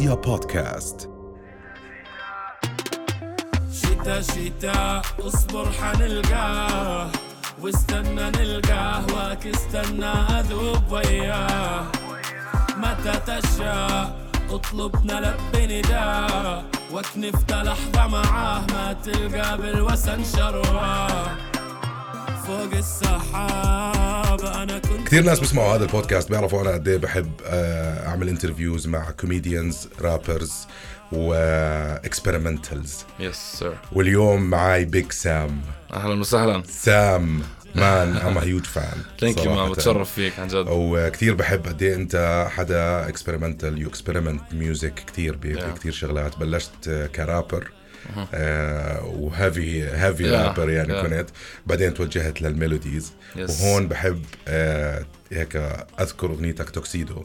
رؤيا بودكاست. شتاء شتاء اصبر حنلقاه، واستنى نلقاه واستنى اذوب وياه. متى تشاء اطلبنا لبني داه، واكنفت لحظة معاه ما تلقى بالوسن شرواه. فوق السحاب أنا كنت. كثير ناس بسمعوا هذا البودكاست بيعرفوا أنا قد إيه بحب أعمل انترفيوز مع كوميديانز، رابرز واكسبيرمنتالز. يس سير. واليوم معاي بيج سام. أهلا وسهلا سام. مان انا هيوج فان. ثانك يو، ما بتشرف فيك عن جد. وكثير بحب قد ايه انت حدا اكسبيرمنتال، يو اكسبيرمنت ميوزك كثير بكثير شغلات. بلشت كرابر وهافي رابر يعني كنت، بعدين توجهت للميلوديز. وهون بحب هيك اذكر اغنيتك توكسيدو.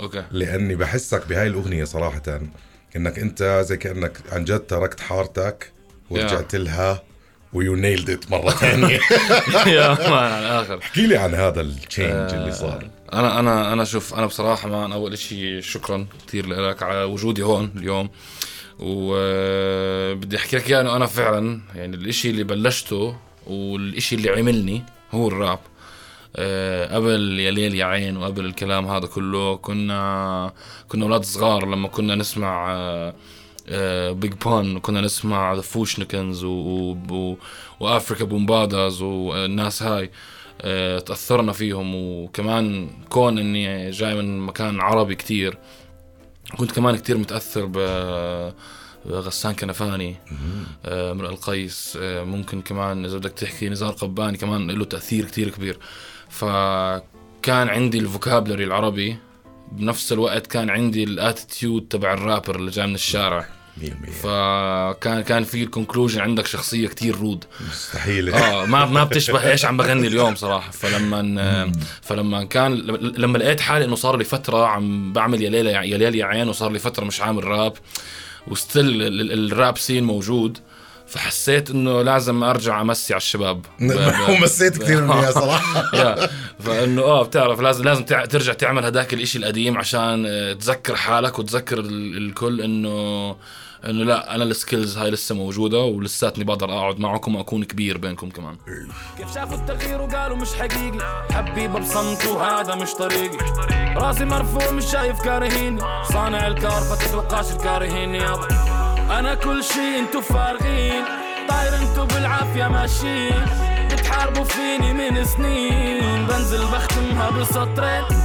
اوكي، لاني بحسك بهاي الاغنيه صراحه انك انت زي كانك عن جد تركت حارتك ورجعت لها ويو نيلد إت مرة ثانية. يا مان على الآخر. احكي لي عن هذا التشينج اللي صار. أنا شوف، أنا بصراحة مان أول إشي شكرا كثير لك على وجودي هون اليوم، وبدي أحكي لك يعني أنا فعلا يعني الإشي اللي بلشته والإشي اللي عملني هو الراب. قبل يا ليل يا عين وقبل الكلام هذا كله كنا أولاد صغار لما كنا نسمع بيج بان، وكنا نسمع ذا فوشنكنز وأفريكا بومباداز والناس هاي. تأثرنا فيهم، وكمان كون اني جاي من مكان عربي كتير كنت كمان كتير متأثر بغسان كنفاني، امرؤ القيس، ممكن كمان إذا بدك تحكي نزار قباني كمان له تأثير كتير كبير. فكان عندي الفوكابلري العربي، بنفس الوقت كان عندي الاتيتيود تبع الرابر اللي جاي من الشارع. فكان في الكونكلوجن عندك شخصية كتير رود مستحيل. ما بتشبه ايش عم بغني اليوم صراحة. فلما لقيت حالي انه صار لي فترة عم بعمل يا ليل يا عين، وصار لي فترة مش عامل راب، وستيل الراب سين موجود، فحسيت انه لازم ارجع امسي على الشباب. ومسيت كثير منها صراحه. فانه بتعرف لازم ترجع تعمل هداك الاشي القديم عشان تذكر حالك وتذكر الكل انه لا، انا السكيلز هاي لسه موجوده ولساتني بقدر اقعد معكم واكون كبير بينكم كمان. كيف شافوا التغيير وقالوا مش حقيقي، حبيبي بصمت وهذا مش طريقي، راسي مرفوع مش شايف كارهين، صانع الكار فتتوقعش الكارهين يابا، أنا كل شي انتو فارغين، طاير انتو بالعافية ماشيين، بتحاربوا فيني من سنين، بنزل بختمها بسطرين،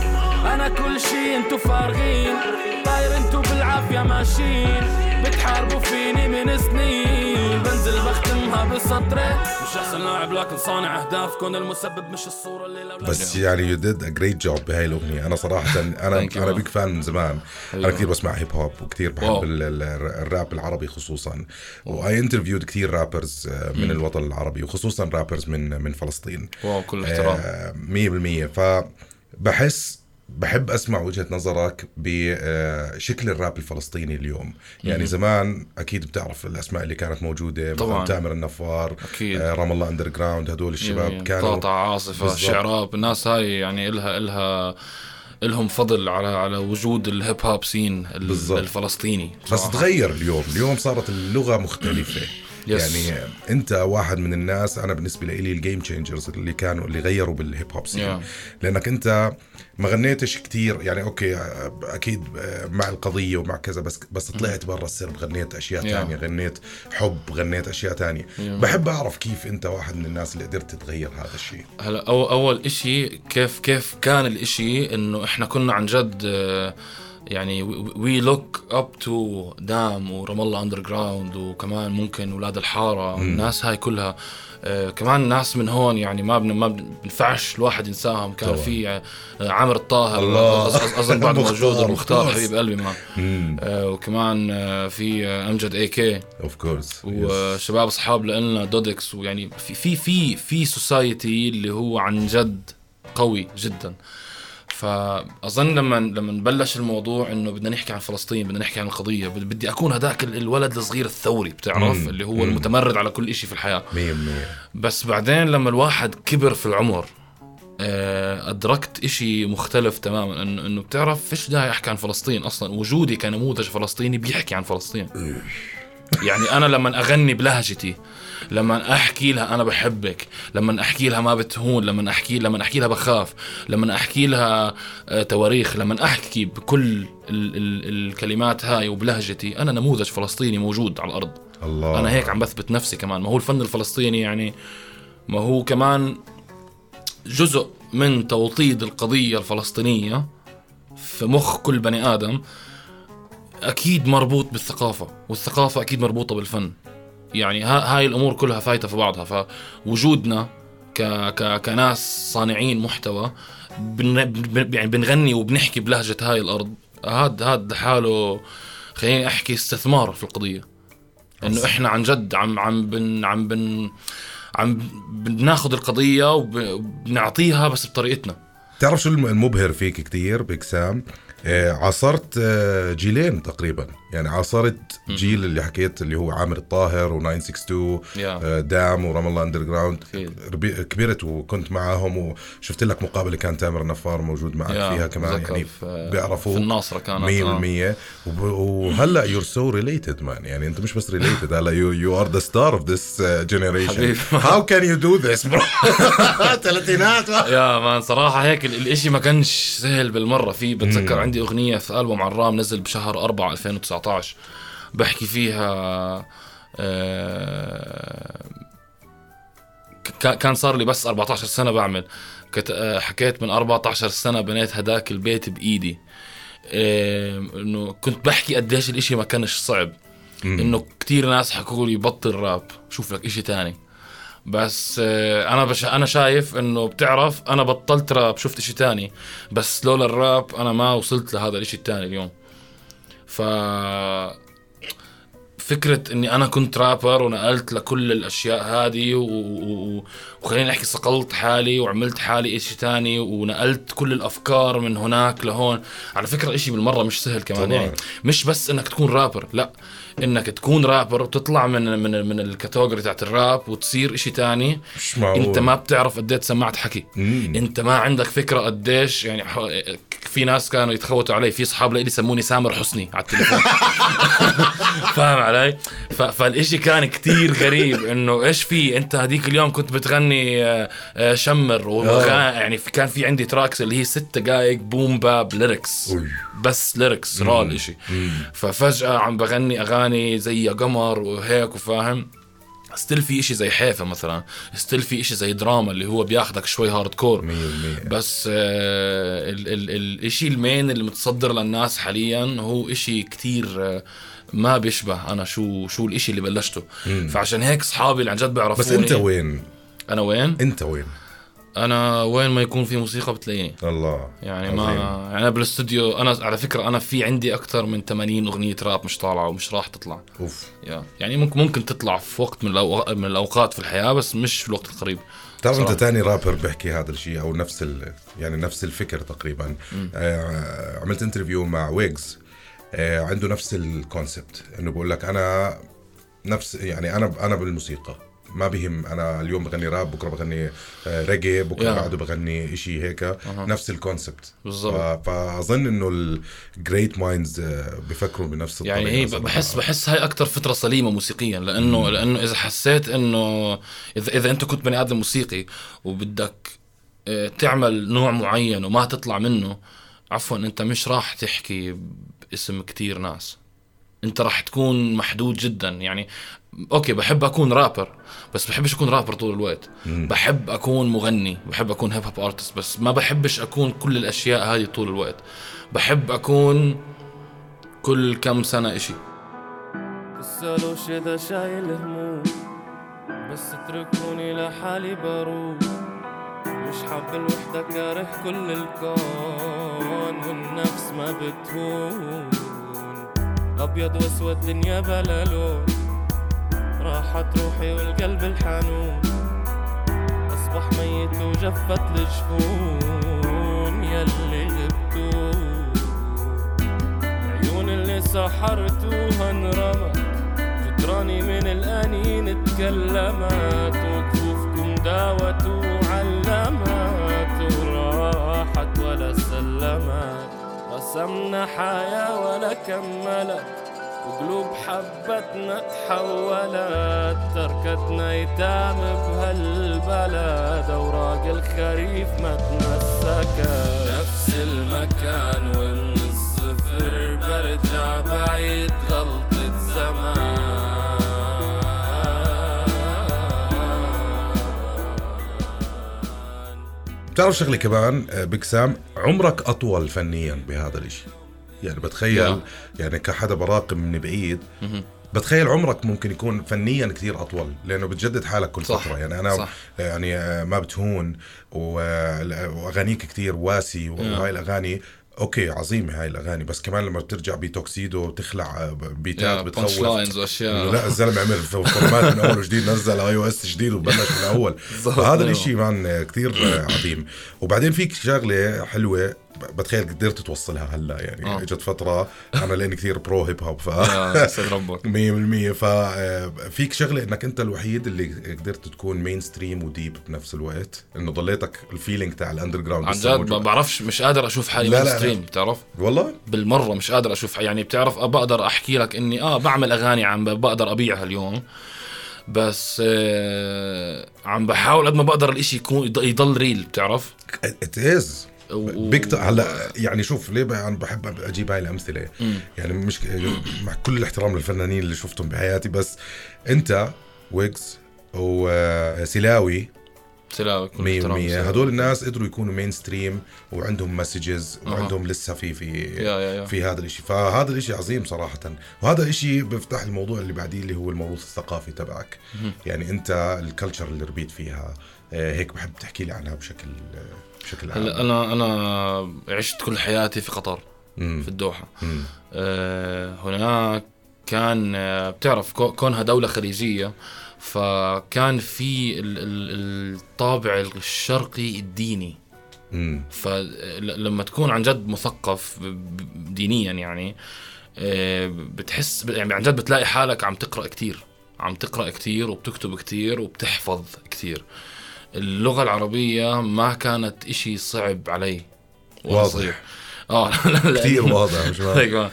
أنا كل شي انتو فارغين، طاير انتو بالعافية ماشيين، بتحاربوا فيني من سنين، بنزل بختمها بسطرين، مش أحسن لاعب لكن صانع أهداف، كون المسبب مش الصورة اللي لو بس يعني you did a great job بهاي الأغنية. أنا صراحة أنا بيك فان من زمان. أنا كتير بسمع هيب هوب وكتير بحب الراب العربي خصوصا، وأي انترفيود كتير رابرز من الوطن العربي، وخصوصا رابرز من فلسطين. كل احترام 100%. فبحس بحب أسمع وجهة نظرك بشكل الراب الفلسطيني اليوم. يعني زمان أكيد بتعرف الأسماء اللي كانت موجودة، مثلا تامر النفار، رام الله أندرغراوند، هدول الشباب كانوا قطع عاصفة، شعراب، الناس هاي يعني إلهم فضل على وجود الهيب هوب سين الفلسطيني. بس تغير اليوم صارت اللغة مختلفة. يعني انت واحد من الناس، انا بالنسبه لي الجيم تشينجرز اللي غيروا بالهيب هوب سين، لانك انت ما غنيتش كتير يعني اوكي اكيد مع القضيه ومع كذا، بس طلعت برا السرب، غنيت اشياء تانية، غنيت حب، غنيت اشياء تانية. بحب اعرف كيف انت واحد من الناس اللي قدرت تغير هذا الشيء. هلا اول اشي كيف كان الاشي انه احنا كنا عن جد يعني we look up to دام ورام الله أندرغراوند، وكمان ممكن ولاد الحارة والناس هاي كلها، كمان ناس من هون يعني ما بنفعش الواحد ينساهم. كان في عمر الطاهر أظن بعد موجود، المختار حبيب قلبي ما، وكمان في أمجد إيكي of course وشباب أصحاب لنا دودكس. ويعني في سوسايتي اللي هو عن جد قوي جدا. فأظن لما بلش الموضوع إنه بدنا نحكي عن فلسطين، بدنا نحكي عن القضية، بدي أكون هداك الولد الصغير الثوري بتعرف اللي هو المتمرد على كل إشي في الحياة. بس بعدين لما الواحد كبر في العمر أدركت إشي مختلف تماماً، إنه بتعرف فيش داعي أحكي عن فلسطين أصلاً، وجودي كنموذج فلسطيني بيحكي عن فلسطين. يعني أنا لما أغني بلهجتي، لما أحكي لها أنا بحبك، لما أحكي لها ما بتهون، لما أحكي لها بخاف، لما أحكي لها تواريخ، لما أحكي بكل الكلمات هاي وبلهجتي، أنا نموذج فلسطيني موجود على الأرض. الله. أنا هيك عم بثبت نفسي كمان. ما هو الفن الفلسطيني يعني، ما هو كمان جزء من توطيد القضية الفلسطينية في مخ كل بني آدم، أكيد مربوط بالثقافة، والثقافة أكيد مربوطة بالفن. يعني هاي الأمور كلها فايتة في بعضها. فوجودنا كناس صانعين محتوى يعني بنغني وبنحكي بلهجة هاي الأرض، هاد لحاله خليني أحكي استثمار في القضية، إنه إحنا عن جد عم بناخد القضية وبنعطيها بس بطريقتنا. تعرف شو المبهر فيك كتير بيك سام؟ عصرت جيلين تقريبا، يعني عصرت جيل اللي حكيت اللي هو عامر الطاهر و962 دام ورام الله أندرغراوند، كبرت وكنت معاهم، وشفت لك مقابلة كان تامر نفار موجود معك فيها كمان، يعني بيعرفوا في الناصرة كانت 100%. وهلأ you're so related man، يعني انت مش بس related، هلأ you are the star of this generation. how can you do this bro؟ 30 يا مان صراحة هيك الاشي ما كانش سهل بالمرة. فيه بتذكر عندي أغنية في ألبوم عرام نزل بشهر 4 2019 بحكي فيها كان صار لي بس 14 سنة بعمل، حكيت من 14 سنة بنيت هداك البيت بإيدي، إنه كنت بحكي قديش الإشي ما كانش صعب، إنه كتير ناس حكوا لي بطل راب شوف لك إشي تاني، بس أنا شايف إنه بتعرف أنا بطلت راب شفت إشي تاني، بس لولا الراب أنا ما وصلت لهذا الإشي التاني اليوم. ففكرة إني أنا كنت رابر ونقلت لكل الأشياء هذه وخليني أحكي صقلت حالي وعملت حالي إشي تاني ونقلت كل الأفكار من هناك لهون، على فكرة إشي بالمرة مش سهل كمان. يعني مش بس إنك تكون رابر، لأ، إنك تكون رابر وتطلع من الكاتيجوري تاعت الراب وتصير إشي تاني. أنت ما بتعرف قديش سمعت حكي، أنت ما عندك فكرة قديش. يعني في ناس كانوا يتخوتوا علي، في صحاب لي يسموني سامر حسني على التليفون فاهم علي؟ فالإشي كان كتير غريب، إنه إيش في أنت هديك اليوم كنت بتغني شمر يعني كان في عندي تراكس اللي هي 6 دقايق بوم باب ليركس، بس ليركس رال إشي، ففجأة عم بغني أغاني زي قمر وهيك وفاهم. استل في إشي زي حيفا مثلا، استل في إشي زي دراما اللي هو بياخدك شوي هارد كور، بس الإشي المين اللي متصدر للناس حاليا هو إشي كتير ما بيشبه أنا شو الإشي اللي بلشته. فعشان هيك صحابي اللي عن جد بيعرفوني. بس أنت وين؟ أنا وين ما يكون في موسيقى بتلاقيني. الله. يعني ما يعني أنا بالاستوديو، أنا على فكرة أنا في عندي أكثر من 80 أغنية راب مش طالعة ومش راح تطلع. يعني ممكن تطلع في وقت من الأوقات في الحياة، بس مش في الوقت القريب. تعرف أنت تاني رابر بحكي هذا الشيء أو نفس يعني نفس الفكر تقريبا. عملت انترفيو مع ويجز، عنده نفس الكونسبت، إنه بقول لك أنا نفس يعني أنا بالموسيقى ما بهم، أنا اليوم بغني راب، بكرة بغني ريجي، بكرة بعده بغني إشي هيك. نفس الكونسبت بالضبط. فأظن إنه الجريت مايندز بيفكروا بنفس الطريقة. يعني بحس هاي أكتر فترة سليمة موسيقيا، لأنه إذا حسيت إنه إذا أنت كنت بني آدم موسيقي وبدك تعمل نوع معين وما تطلع منه، عفوا أنت مش راح تحكي باسم كتير ناس، أنت راح تكون محدود جدا. يعني اوكي بحب اكون رابر، بس بحبش اكون رابر طول الوقت. بحب اكون مغني، بحب اكون هيب هوب ارتست، بس ما بحبش اكون كل الاشياء هذه طول الوقت. بحب اكون كل كم سنه اشي. تسالوش اذا شايل هموم، بس اتركوني لحالي بروح، مش حب الوحده، كاره كل الكون والنفس ما بتهون، ابيض واسود دنيا بلا لون، راحت روحي والقلب الحنون، أصبح ميت وجفت الجفون يلي غبتوه، العيون اللي سحرتوها انرمت، فكراني من الآنين اتكلمت، وكفوفكم داوت وعلمت. راحت ولا سلمت، رسمنا حياة ولا كملت، وقلوب حبتنا تحولت، تركتنا يتام بهالبلد، أوراق الخريف ما تنسكت. نفس المكان ومن الصفر برجع بعيد غلطة زمان. بتعرف شغلي كمان بيك سام، عمرك أطول فنيا بهذا الاشي، يعني بتخيل يعني كحدا براقم من بعيد بتخيل عمرك ممكن يكون فنيا كتير أطول، لأنه بتجدد حالك كل فترة. يعني أنا صح. يعني ما بتهون، وأغانيك كتير واسي، وهاي الأغاني اوكي عظيمه هاي الاغاني، بس كمان لما بترجع بتوكسيدو وتخلع بيتات بتخوف لاينز واشياء. لا الزلمه عمل فورمات من اول وجديد، نزل اي او اس جديد وبلش من اول. فهذا الاشي مان كتير عظيم. وبعدين فيك شغله حلوه بتخيل قدرت توصلها هلا، يعني اجت فتره انا لاني كتير برو هيب هوب، ف 100% ففيك شغله انك انت الوحيد اللي قدرت تكون مين ستريم وديب بنفس الوقت، انه ضليتك الفيلينج تاع الاندر جراوند. عن جد ما بعرفش، مش قادر اشوف حالي مين ستريم، بتعرف والله بالمره مش قادر اشوف، يعني بتعرف بقدر احكي لك اني بعمل اغاني عم بقدر ابيعها اليوم، بس عم بحاول قد ما بقدر الاشي يكون يضل ريل، بتعرف اتز هلا. يعني شوف ليه بقى انا بحب اجيب هاي الامثله، يعني مش مع كل الاحترام للفنانين اللي شفتهم بحياتي، بس انت ويجز وسلاوي سلاوي هدول الناس قدروا يكونوا مينستريم وعندهم مسجز وعندهم لسه في هذا الاشي، فهذا الاشي عظيم صراحه. وهذا الاشي بيفتح الموضوع اللي بعديه اللي هو الموروث الثقافي تبعك. يعني انت الكلتشر اللي ربيت فيها هيك بحب تحكي لي عنها بشكل عام. انا عشت كل حياتي في قطر، في الدوحه. هناك كان بتعرف كونها دوله خليجيه، فكان في الطابع الشرقي الديني. فلما تكون عن جد مثقف دينيا يعني بتحس يعني عن جد بتلاقي حالك عم تقرأ كتير وبتكتب كتير وبتحفظ كتير. اللغة العربية ما كانت إشي صعب علي، واضح كتير واضح مش واضح.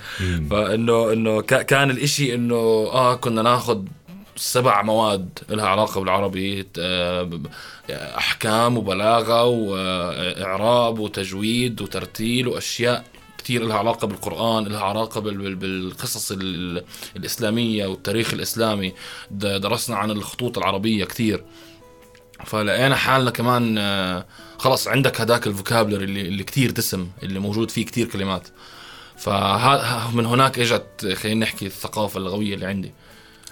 فإنه كان الإشي إنه كنا ناخد 7 مواد لها علاقة بالعربي، أحكام وبلاغة وإعراب وتجويد وترتيل وأشياء كتير لها علاقة بالقرآن، لها علاقة بالقصص الإسلامية والتاريخ الإسلامي. درسنا عن الخطوط العربية كتير، فلقينا حالنا كمان خلاص عندك هداك الفوكابلر اللي كتير دسم، اللي موجود فيه كتير كلمات. فمن هناك اجت خلينا نحكي الثقافة الغوية اللي عندي.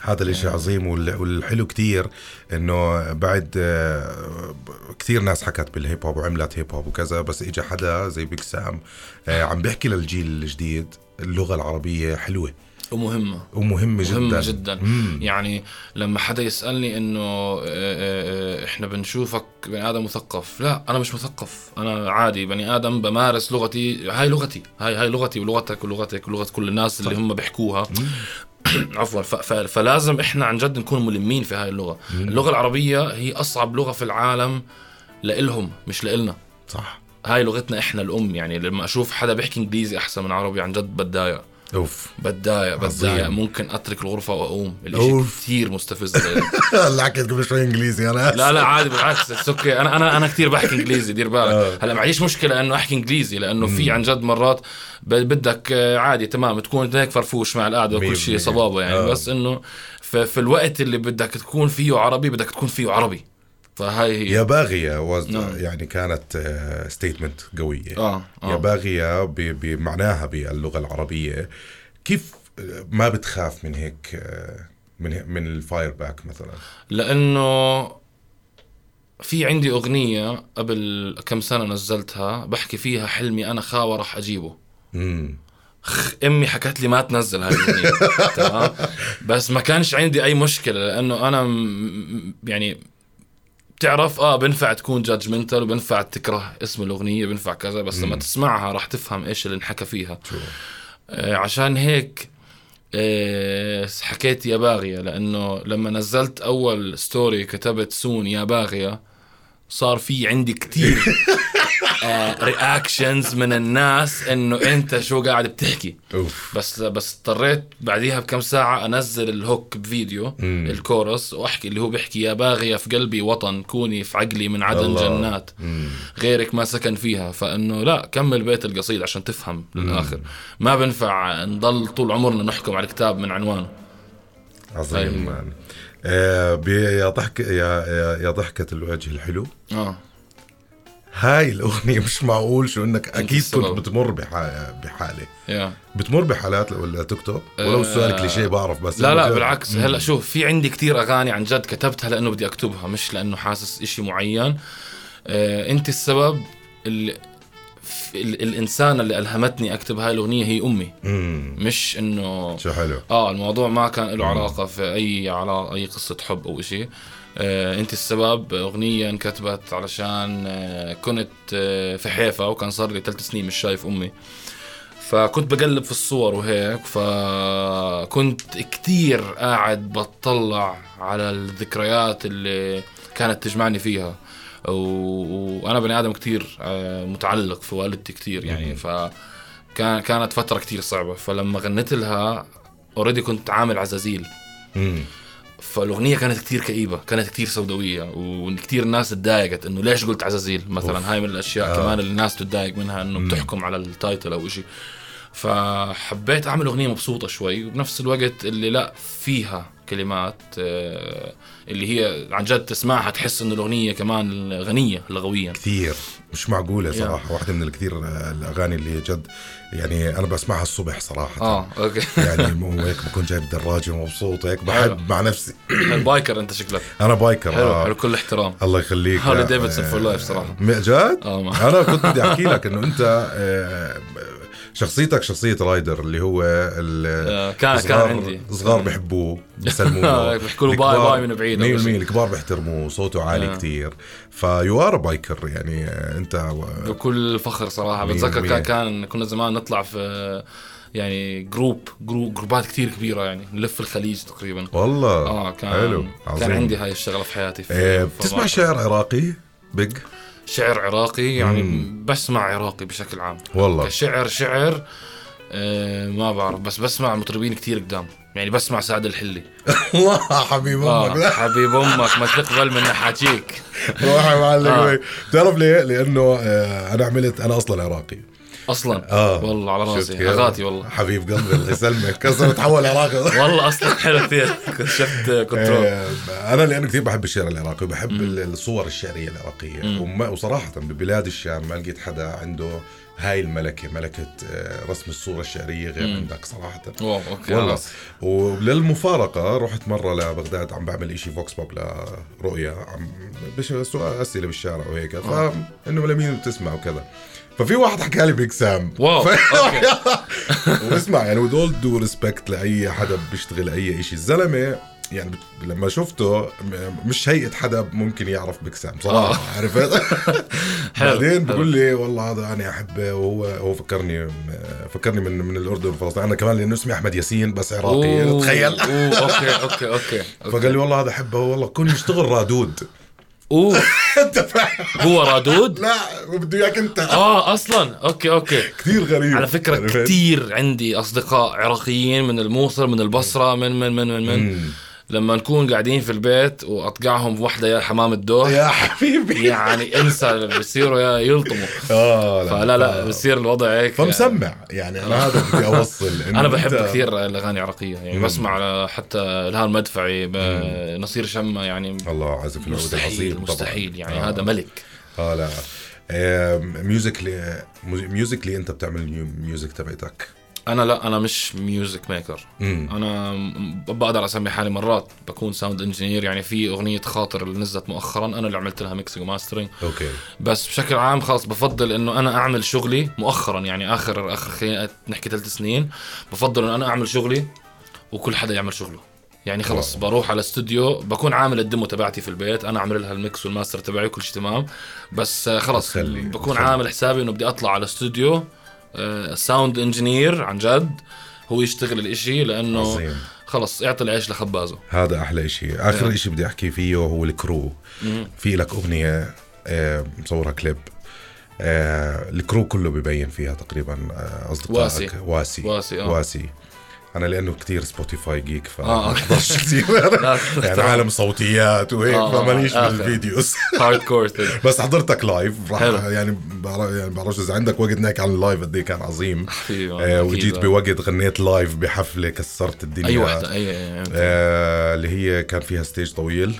هذا الاشي عظيم. والحلو كتير انه بعد كتير ناس حكت بالهيب هوب وعملت هيب هوب وكذا، بس اجى حدا زي بيك سام عم بيحكي للجيل الجديد اللغة العربية حلوة ومهمة جدا. يعني لما حدا يسألني انه احنا بنشوفك بني آدم مثقف، لا انا مش مثقف، انا عادي بني آدم بمارس لغتي، هاي لغتي، هاي لغتي ولغتك ولغتك ولغة كل الناس اللي هم بيحكوها. عفوا. فلازم احنا عن جد نكون ملمين في هاي اللغة. اللغة العربية هي اصعب لغة في العالم لإلهم مش لإلنا، صح؟ هاي لغتنا احنا الام. يعني لما اشوف حدا بيحكي انجليزي احسن من عربي عن جد بتضايق. ممكن اترك الغرفه واقوم. الاشي كثير مستفز. هلا حكيت قبل شوي انجليزي انا. لا عادي بالعكس اوكي. انا كثير بحكي انجليزي، دير بالك. هلا ما عنديش مشكله انه احكي انجليزي، لانه في عن جد مرات بدك عادي تمام تكون هيك فرفوش مع القعده وكل شيء صبابه يعني. بس انه في الوقت اللي بدك تكون فيه عربي. فهاي يا باغية يعني كانت ستيتمنت قوية. يا باغية بمعناها باللغة العربية. كيف ما بتخاف من هيك من الفاير باك مثلا؟ لأنه في عندي أغنية قبل كم سنة نزلتها بحكي فيها حلمي أنا خاوة رح أجيبه. امي حكت لي ما تنزل هاي الأغنية. تمام. بس ما كانش عندي أي مشكلة، لأنه أنا يعني بتعرف بنفع تكون جادجمنتال وبنفع تكره اسم الأغنية، بنفع كذا، بس لما تسمعها راح تفهم ايش اللي انحكى فيها. عشان هيك حكيت يا باغية، لأنه لما نزلت أول ستوري كتبت سون يا باغية، صار في عندي كتير رياكشنز من الناس انه انت شو قاعد بتحكي. بس اضطريت بعديها بكم ساعه انزل الهوك بفيديو الكورس واحكي اللي هو بيحكي: يا باغيه في قلبي وطن، كوني في عقلي من عدن جنات، غيرك ما سكن فيها. فانه لا، كمل بيت القصيد عشان تفهم للاخر. ما بنفع نضل طول عمرنا نحكم على الكتاب من عنوانه. عظيم. يا ضحك يا ضحكه الوجه الحلو. هاي الأغنية مش معقول شو إنك أكيد كنت بتمر بحالة بتمر بحالات ولا تكتب ولو السؤال كليشيه بعرف بس لا بالعكس. هلأ شوف، في عندي كتير أغاني عن جد كتبتها لأنه بدي أكتبها مش لأنه حاسس إشي معين. أنت السبب الإنسان اللي ألهمتني أكتب هاي الأغنية هي أمي. مش إنه شو حلو. الموضوع ما كان له علاقة في أي قصة حب أو إشي. أنت السبب أغنية انكتبت علشان كنت في حيفا وكان صار لي 3 سنين مش شايف أمي، فكنت بقلب في الصور وهيك، فكنت كتير قاعد بطلع على الذكريات اللي كانت تجمعني فيها. وأنا بني آدم كتير متعلق في والدتي كتير يعني، فكانت فترة كتير صعبة. فلما غنيت لها أوريدي كنت عامل عزازيل، فالأغنية كانت كتير كئيبة، كانت كتير سوداوية، وكتير ناس اتضايقت إنه ليش قلت عزازيل مثلا. هاي من الأشياء كمان اللي الناس تتضايق منها، إنه بتحكم على التايتل أو إشي. فحبيت أعمل أغنية مبسوطة شوي وبنفس الوقت اللي لا فيها كلمات اللي هي عن جد تسمعها تحس إنه الأغنية كمان غنية لغويا كتير. مش معقولة صراحة. واحدة من الكثير الأغاني اللي جد يعني أنا بسمعها الصبح صراحة. أوكي. يعني هيك بكون جايب دراجة ومبسوط هيك بحب مع نفسي. بايكر أنت شكلك. أنا بايكر. حلو. كل احترام. الله يخليك. هارلي ديفيدسون فور لايف صراحة. جد؟ أنا كنت بدي أحكي لك إنه أنت شخصيتك شخصية رايدر اللي هو كان عندي صغار بحبوه بيسلموه بيحكوا له باي باي من بعيد. الكبار بيحترموه، صوته عالي كتير، فيوار بايكر يعني انت بكل فخر صراحة. بتذكر كان كنا زمان نطلع في يعني جروبات كتير كبيرة يعني نلف الخليج تقريبا. والله كان عندي هاي الشغلة في حياتي. بتسمع شعر عراقي بيج؟ شعر عراقي يعني بسمع عراقي بشكل عام والله. شعر ما بعرف، بس بسمع مطربين كتير قدام يعني. بسمع سعد الحلي. الله حبيب امك. حبيب امك ما تقبل من حاجيك. روحي معلم. تعرف ليه؟ لانه انا اصلا عراقي اصلا. والله على راسي اغاتي والله حبيب قلبي الله يسلمك. كسر تحول عراقي والله اصلا حلو كثير. شفت كنترول. انا لانه كثير بحب الشعر العراقي وبحب الصور الشعريه العراقيه، وصراحه ببلاد الشام ما لقيت حدا عنده هاي الملكه، ملكه رسم الصوره الشعريه غير عندك صراحه. والله. وللمفارقه رحت مره لبغداد، عم بعمل إشي فوكس بوب لرؤيا، عم بسأل اسئله بالشارع وهيك، فانه لمين بتسمع وكذا. ففي واحد حكى لي بيج سام. واسمع يعني ودول دو ريسبكت لأي حدا بيشتغل أي إشي. الزلمة يعني لما شفته مش هيئة حدا ممكن يعرف بيج سام صراحة. عرفت؟ بعدين بقول لي والله هذا أنا أحبه، وهو فكرني من الأردن وفلسطين. أنا كمان لأنه اسمي أحمد ياسين بس عراقي. تخيل. أوكي. فقال لي والله هذا أحبه، والله كن يشتغل رادود. هو رادود؟ لا وبدو ياك انت. اصلا اوكي كتير غريب على فكرة. كتير عندي اصدقاء عراقيين من الموصل، من البصرة، من لما نكون قاعدين في البيت واطقعهم وحده يا حمام الدور يا حبيبي يعني انسى بيصيروا يا يلطموا. فلا بيصير الوضع هيك فمسمع يعني. انا هذا بدي اوصل. انا بحب كثير الاغاني العراقيه يعني. بسمع حتى الهان مدفعي، نصير شمه يعني. الله عازف العود اصيل مستحيل يعني. هذا ملك. لا ميوزيكلي انت بتعمل ميوزك تبعتك؟ أنا لا، أنا مش ميوزك ميكر. أنا بقدر أسمي حالي مرات بكون ساوند انجينير يعني. في أغنية خاطر اللي نزلت مؤخرا أنا اللي عملت لها ميكسينج وماسترينج. بس بشكل عام خلاص بفضل إنه أنا أعمل شغلي مؤخرا يعني. آخر خلينا نحكي 3 سنين بفضل إنه أنا أعمل شغلي وكل حدا يعمل شغله يعني. خلاص بروح على الاستوديو بكون عامل الديمو تبعتي في البيت، انا عامل لها الميكس والماستر تبعي كل شيء تمام، بس خلاص بكون عامل حسابي إنه بدي أطلع على الاستوديو ساوند انجينير عن جد هو يشتغل الاشي، لانه عظيم. خلص اعطي العيش لخبازه. هذا احلى اشي. اخر اشي بدي احكي فيه هو الكرو. في لك اغنية مصورها كليب الكرو كله بيبين فيها تقريبا أصدقائك. واسي أنا لأنه كتير سبوتيفاي جيك فمحضرش كتير يعني عالم صوتيات وهيك فماليش بالفيديوز هاردكور بس حضرتك لايف يعني بعرفش إذا عندك وقت ناك عن اللايف قد إيه كان عظيم. وجيت بوقت غنيت لايف بحفلة كسرت الدنيا. أي واحدة اللي هي كان فيها ستيج طويل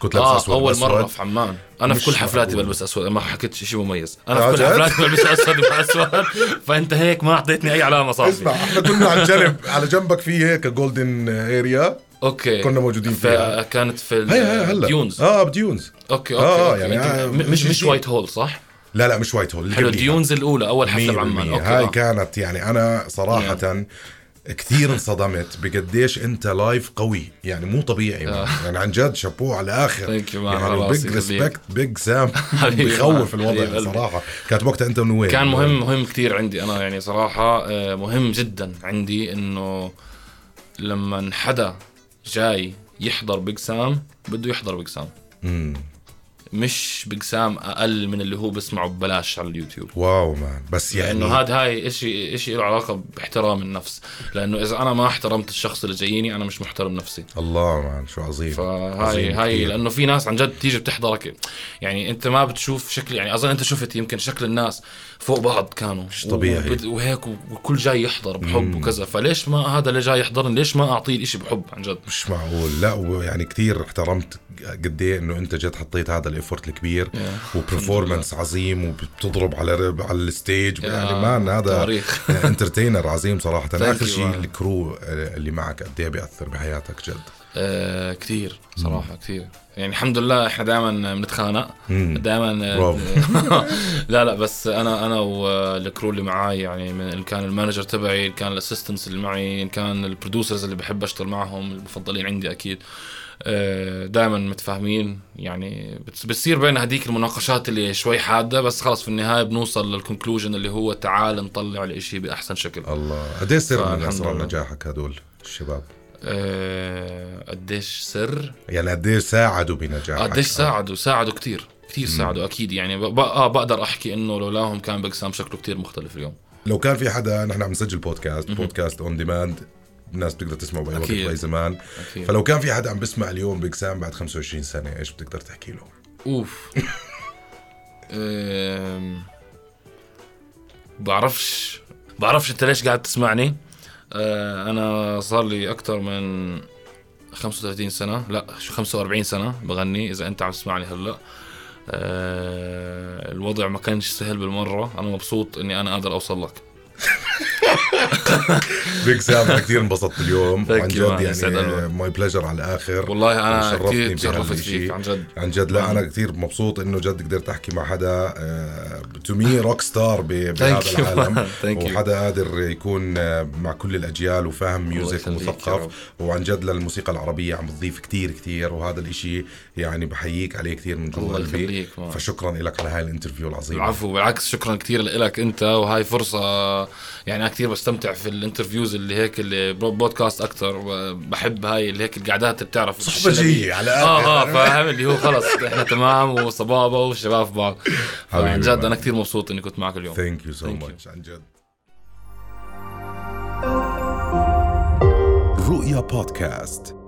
كنت لابس أسود. أول مرة في عمان أنا في كل حفلاتي بلبس أسود. ما حكيت شيء مميز. أنا في كل حفلاتي بلبس أسود وأسود فأنت هيك ما أعطيتني أي علامة صافية. اسمع إحنا كنا على جنبك في هيك جولدن إيريا. أوكي. كنا موجودين فيها. كانت في الديونز. بديونز. أوكي. يعني مش وايت هول صح؟ لا مش وايت هول. حلو الديونز الأولى أول حفلة بعمان. هاي كانت يعني أنا صراحة كثير انصدمت بقديش انت لايف قوي يعني مو طبيعي يعني عن جد شابوه على اخر يعني بيج ريسبكت بيج سام بيخوف الوضع صراحه. كانت وقتها انت ونويل كان مهم كثير عندي انا يعني صراحه مهم جدا عندي انه لما حدا جاي يحضر بيج سام بده يحضر بيج سام مش بيج سام اقل من اللي هو بسمعه ببلاش على اليوتيوب. واو مان بس يعني لانه هاي إشي له علاقه باحترام النفس لانه اذا انا ما احترمت الشخص اللي جاييني انا مش محترم نفسي. الله مان شو عظيم. هاي لانه في ناس عن جد تيجي بتحضرك يعني انت ما بتشوف شكل يعني اظن انت شفت يمكن شكل الناس فوق بعض كانوا مش طبيعي وهيك وكل جاي يحضر بحب وكذا فليش ما هذا اللي جاي يحضرني ليش ما اعطيه الإشي بحب عن جد مش معقول. لا يعني كثير احترمت قد ايه انه انت جد حطيت هذا الإفورت الكبير وبرفورمانس عظيم وبتضرب على الستيج يعني مان هذا انترتينر عظيم صراحه. اخر شيء الكرو اللي معك قد ايه بيأثر بحياتك جد؟ كتير صراحة كتير يعني الحمد لله احنا دائما بنتخانق دائما لا بس انا والكرو اللي معاي يعني من كان المانجر تبعي كان الاسيستنتس اللي معي كان البرودوسرز اللي بحب اشتغل معهم المفضلين عندي اكيد دائما متفاهمين يعني بتصير بيننا هذيك المناقشات اللي شوي حادة بس خلاص في النهاية بنوصل للكونكلوجن اللي هو تعال نطلع الاشي بأحسن شكل. الله قد ايه سر من اسرار نجاحك هدول الشباب؟ قديش سر يعني قديش ساعدوا بنجاحك؟ قديش ساعدوا كتير ساعدوا اكيد يعني بقدر احكي انه لولاهم كان بيج سام شكله كتير مختلف اليوم. لو كان في حدا نحن عم نسجل بودكاست اون ديماند الناس بتقدر تسمعه باي وقت باي زمان أكيد. فلو كان في حدا عم بسمع اليوم بيج سام بعد 25 سنة ايش بتقدر تحكي له؟ اوف بعرفش انت ليش قاعد تسمعني. أنا صار لي أكتر من 35 سنة لا 45 سنة بغني. إذا أنت عم تسمعني هلأ الوضع ما كانش سهل بالمرة. أنا مبسوط أني أنا قادر أوصل لك. بيج سام كتير انبسطت اليوم عن جد يعني ماي بلاجر على الآخر والله. أنا كتير تشرفت فيك عن جد لا أنا كتير مبسوط إنه جد قدرت أحكي مع حدا تومي روك ستار بهذا العالم وحدا قادر يكون مع كل الأجيال وفاهم ميوزك ومثقف وعن جد للموسيقى العربية عم تضيف كتير وهذا الإشي يعني بحييك عليه كتير من جوا قلبي. فشكرا لك على هاي الانترفيو العظيمة. العفو بالعكس شكرا كتير لك أنت وهاي فرصة يعني كتير بستمتع في الانترفيوز اللي هيك اللي بودكاست اكتر بحب هاي اللي هيك القعدات بتعرف صحبجية على فاهم اللي هو خلص احنا تمام وصبابة والشباب في بعض عن جد انا كتير مبسوط اني كنت معك اليوم. ثانك يو سو ماتش عن جد. رؤيا بودكاست.